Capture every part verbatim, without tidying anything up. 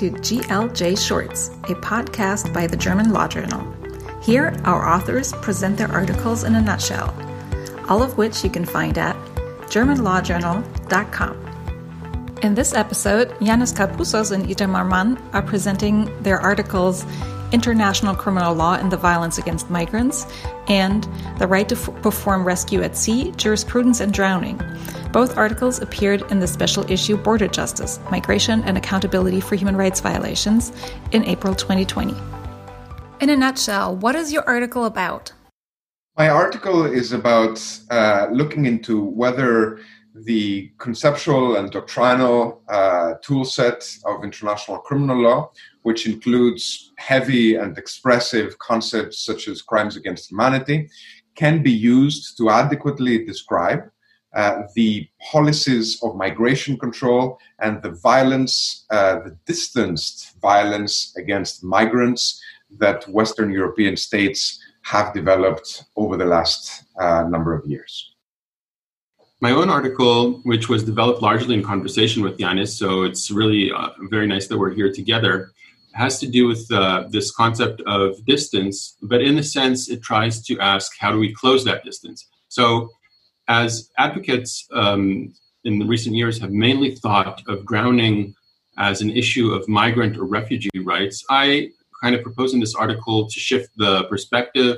to G L J Shorts, a podcast by the German Law Journal. Here, our authors present their articles in a nutshell, all of which you can find at german law journal dot com. In this episode, Janusz Kapuściński and Itamar Mann are presenting their articles International Criminal Law and the Violence Against Migrants and The Right to F- Perform Rescue at Sea, Jurisprudence and Drowning. Both articles appeared in the special issue Border Justice, Migration and Accountability for Human Rights Violations in April twenty twenty. In a nutshell, what is your article about? My article is about uh, looking into whether the conceptual and doctrinal uh, tool set of international criminal law, which includes heavy and expressive concepts such as crimes against humanity, can be used to adequately describe Uh, the policies of migration control and the violence, uh, the distanced violence against migrants that Western European states have developed over the last uh, number of years. My own article, which was developed largely in conversation with Janusz, so it's really uh, very nice that we're here together, has to do with uh, this concept of distance, but in a sense, it tries to ask, how do we close that distance? So, as advocates um, in the recent years have mainly thought of drowning as an issue of migrant or refugee rights, I kind of propose in this article to shift the perspective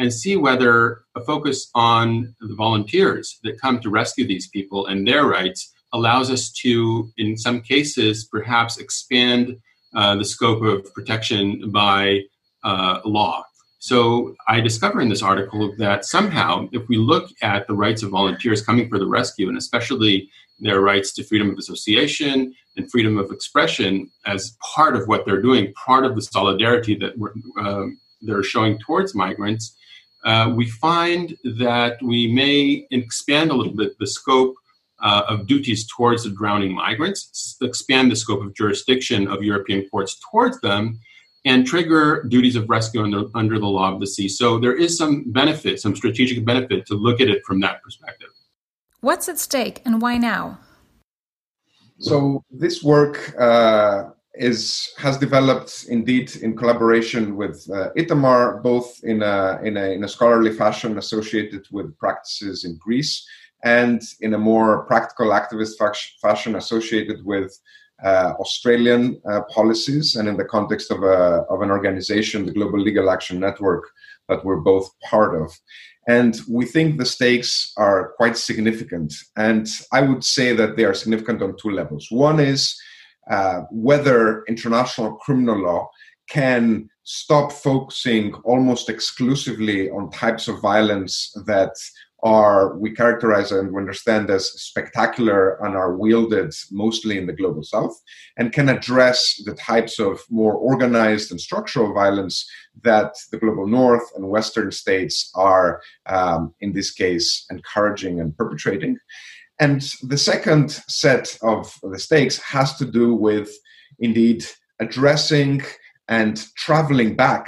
and see whether a focus on the volunteers that come to rescue these people and their rights allows us to, in some cases, perhaps expand uh, the scope of protection by uh, law. So I discover in this article that somehow, if we look at the rights of volunteers coming for the rescue, and especially their rights to freedom of association and freedom of expression as part of what they're doing, part of the solidarity that we're, uh, they're showing towards migrants, uh, we find that we may expand a little bit the scope uh, of duties towards the drowning migrants, expand the scope of jurisdiction of European courts towards them, and trigger duties of rescue under, under the law of the sea. So there is some benefit, some strategic benefit to look at it from that perspective. What's at stake and why now? So this work uh, is has developed indeed in collaboration with uh, Itamar, both in a, in, a, in a scholarly fashion associated with practices in Greece and in a more practical activist fac- fashion associated with Uh, Australian uh, policies, and in the context of a of an organization, the Global Legal Action Network, that we're both part of. And we think the stakes are quite significant. And I would say that they are significant on two levels. One is uh, whether international criminal law can stop focusing almost exclusively on types of violence that are we characterize and we understand as spectacular and are wielded mostly in the global south, and can address the types of more organized and structural violence that the global north and western states are, um, in this case, encouraging and perpetrating. And the second set of the stakes has to do with, indeed, addressing and traveling back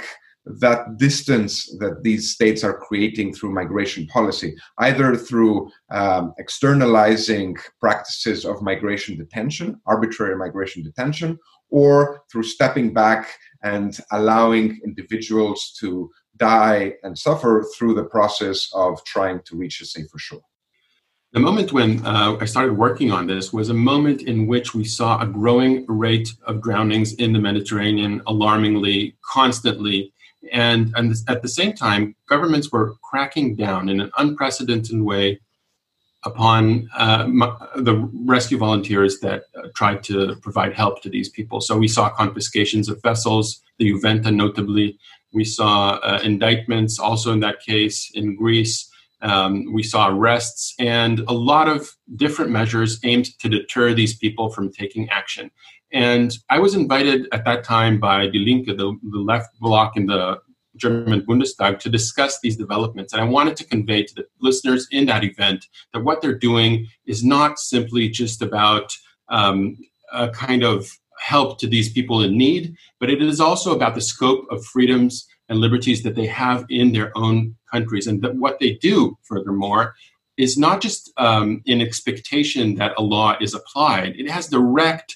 that distance that these states are creating through migration policy, either through um, externalizing practices of migration detention, arbitrary migration detention, or through stepping back and allowing individuals to die and suffer through the process of trying to reach a safer shore. The moment when uh, I started working on this was a moment in which we saw a growing rate of drownings in the Mediterranean, alarmingly, constantly. And, and at the same time, governments were cracking down in an unprecedented way upon uh, the rescue volunteers that uh, tried to provide help to these people. So we saw confiscations of vessels, the Juventa notably. We saw uh, indictments also in that case in Greece. Um, we saw arrests and a lot of different measures aimed to deter these people from taking action. And I was invited at that time by Die Linke, the, the left bloc in the German Bundestag, to discuss these developments. And I wanted to convey to the listeners in that event that what they're doing is not simply just about um, a kind of help to these people in need, but it is also about the scope of freedoms and liberties that they have in their own countries. And that what they do, furthermore, is not just um, in expectation that a law is applied. It has direct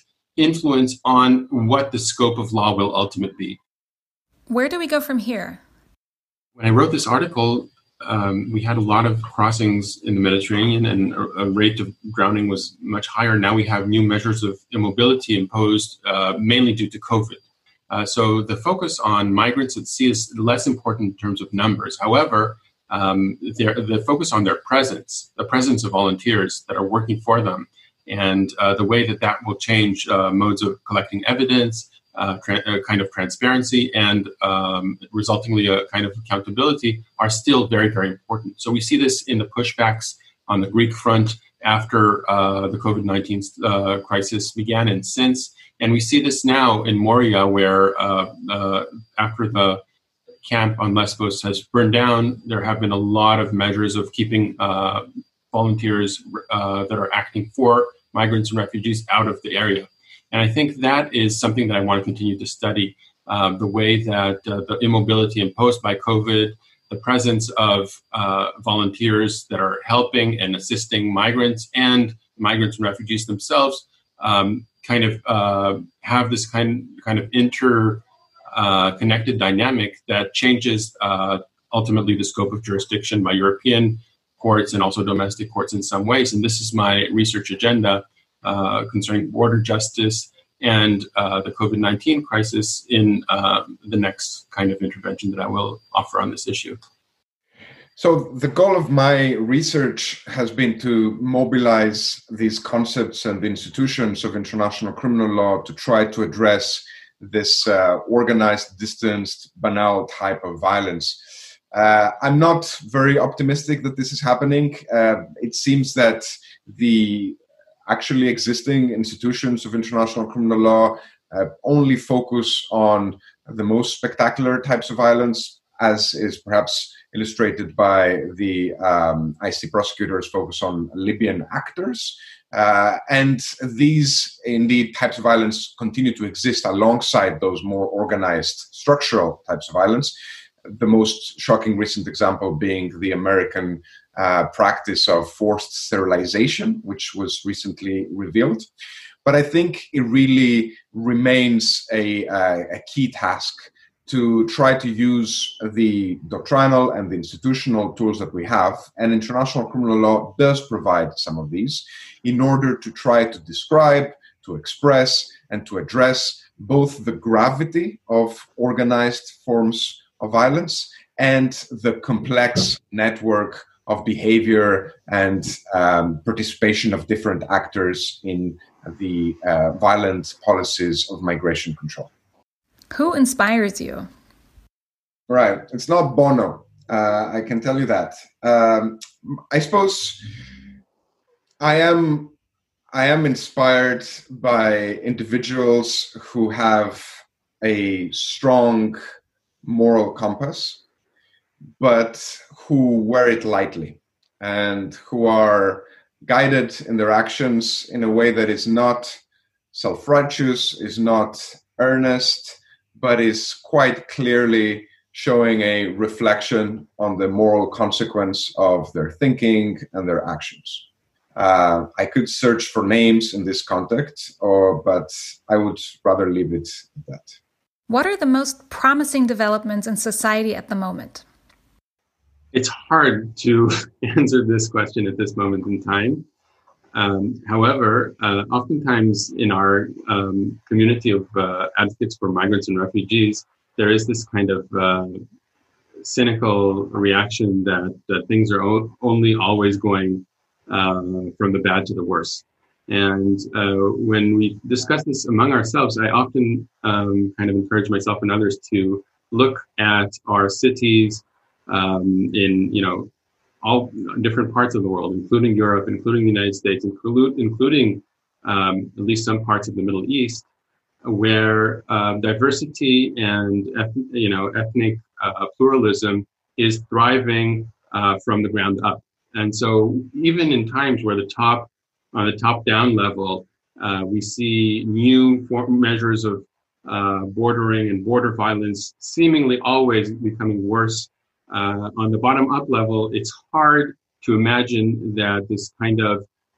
influence on what the scope of law will ultimately be. Where do we go from here? When I wrote this article, um, we had a lot of crossings in the Mediterranean, and a, a rate of drowning was much higher. Now we have new measures of immobility imposed, uh, mainly due to COVID. Uh, so the focus on migrants at sea is less important in terms of numbers. However, um, the focus on their presence, the presence of volunteers that are working for them, and uh, the way that that will change uh, modes of collecting evidence, Uh, tra- a kind of transparency and um, resultingly a kind of accountability are still very, very important. So we see this in the pushbacks on the Greek front after uh, the COVID nineteen uh, crisis began and since. And we see this now in Moria, where uh, uh, after the camp on Lesbos has burned down, there have been a lot of measures of keeping uh, volunteers uh, that are acting for migrants and refugees out of the area. And I think that is something that I want to continue to study, uh, the way that uh, the immobility imposed by COVID, the presence of uh, volunteers that are helping and assisting migrants and migrants and refugees themselves, um, kind of uh, have this kind, kind of interconnected uh, dynamic that changes uh, ultimately the scope of jurisdiction by European courts and also domestic courts in some ways. And this is my research agenda. Uh, concerning border justice and uh, the COVID nineteen crisis in uh, the next kind of intervention that I will offer on this issue. So the goal of my research has been to mobilize these concepts and the institutions of international criminal law to try to address this uh, organized, distanced, banal type of violence. Uh, I'm not very optimistic that this is happening. Uh, it seems that the actually existing institutions of international criminal law uh, only focus on the most spectacular types of violence, as is perhaps illustrated by the um, I C C prosecutors' focus on Libyan actors. Uh, and these, indeed, types of violence continue to exist alongside those more organized structural types of violence. The most shocking recent example being the American uh, practice of forced sterilization, which was recently revealed. But I think it really remains a, uh, a key task to try to use the doctrinal and the institutional tools that we have, and international criminal law does provide some of these, in order to try to describe, to express, and to address both the gravity of organized forms of violence and the complex network of behavior and um, participation of different actors in the uh, violent policies of migration control. Who inspires you? Right. It's not Bono. Uh, I can tell you that. Um, I suppose I am, I am inspired by individuals who have a strong moral compass, but who wear it lightly and who are guided in their actions in a way that is not self-righteous, is not earnest, but is quite clearly showing a reflection on the moral consequence of their thinking and their actions. Uh, I could search for names in this context, or, but I would rather leave it at that. What are the most promising developments in society at the moment? It's hard to answer this question at this moment in time. Um, however, uh, oftentimes in our um, community of uh, advocates for migrants and refugees, there is this kind of uh, cynical reaction that, that things are o- only always going uh, from the bad to the worse. And uh, when we discuss this among ourselves, I often um, kind of encourage myself and others to look at our cities um, in, you know, all different parts of the world, including Europe, including the United States, include, including um, at least some parts of the Middle East, where uh, diversity and, you know, ethnic uh, pluralism is thriving uh, from the ground up. And so even in times where the top On the top-down level, uh, we see new measures of uh, bordering and border violence seemingly always becoming worse. Uh, on the bottom-up level, it's hard to imagine that this kind of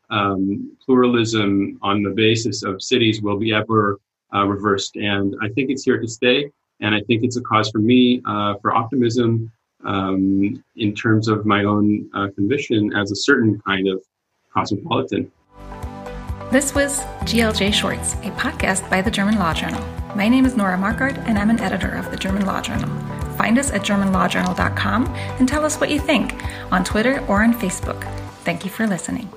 um, pluralism on the basis of cities will be ever uh, reversed. And I think it's here to stay. And I think it's a cause for me uh, for optimism um, in terms of my own uh, conviction as a certain kind of cosmopolitan. This was G L J Shorts, a podcast by the German Law Journal. My name is Nora Markard, and I'm an editor of the German Law Journal. Find us at german law journal dot com and tell us what you think on Twitter or on Facebook. Thank you for listening.